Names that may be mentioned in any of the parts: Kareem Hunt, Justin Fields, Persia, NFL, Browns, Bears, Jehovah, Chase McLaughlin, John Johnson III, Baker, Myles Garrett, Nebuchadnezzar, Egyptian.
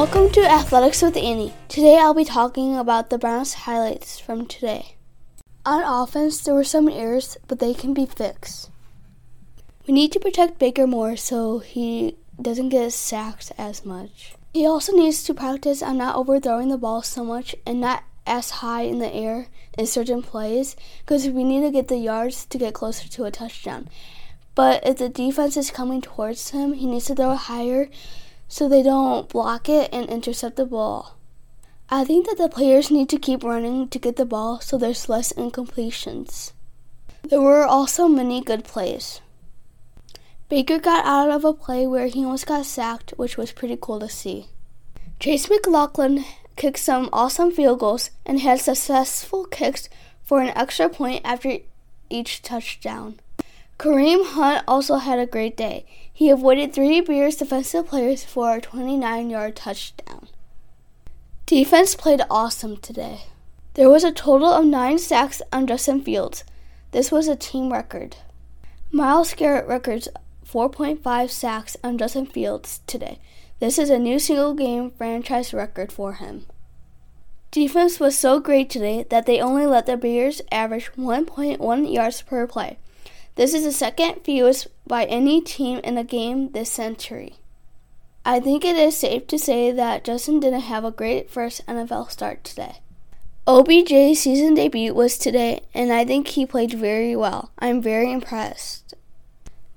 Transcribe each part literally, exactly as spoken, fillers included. Welcome to Athletics with Annie. Today I'll be talking about the Browns highlights from today. On offense, there were some errors, but they can be fixed. We need to protect Baker more so he doesn't get sacked as much. He also needs to practice on not overthrowing the ball so much and not as high in the air in certain plays, because we need to get the yards to get closer to a touchdown. But if the defense is coming towards him, he needs to throw higher so they don't block it and intercept the ball. I think that the players need to keep running to get the ball so there's less incompletions. There were also many good plays. Baker got out of a play where he almost got sacked, which was pretty cool to see. Chase McLaughlin kicked some awesome field goals and had successful kicks for an extra point after each touchdown. Kareem Hunt also had a great day. He avoided three Bears defensive players for a twenty-nine-yard touchdown. Defense played awesome today. There was a total of nine sacks on Justin Fields. This was a team record. Myles Garrett records four point five sacks on Justin Fields today. This is a new single-game franchise record for him. Defense was so great today that they only let the Bears average one point one yards per play. This is the second fewest by any team in a game this century. I think it is safe to say that Justin didn't have a great first N F L start today. O B J's season debut was today, and I think he played very well. I'm very impressed.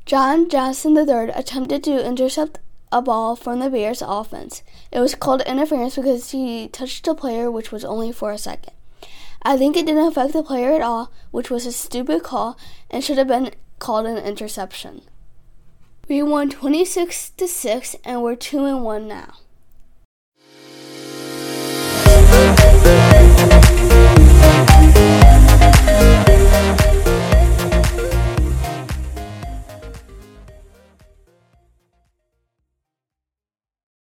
John Johnson the third attempted to intercept a ball from the Bears offense. It was called interference because he touched a player, which was only for a second. I think it didn't affect the player at all, which was a stupid call and should have been called an interception. We won twenty-six to six and we're two and one now.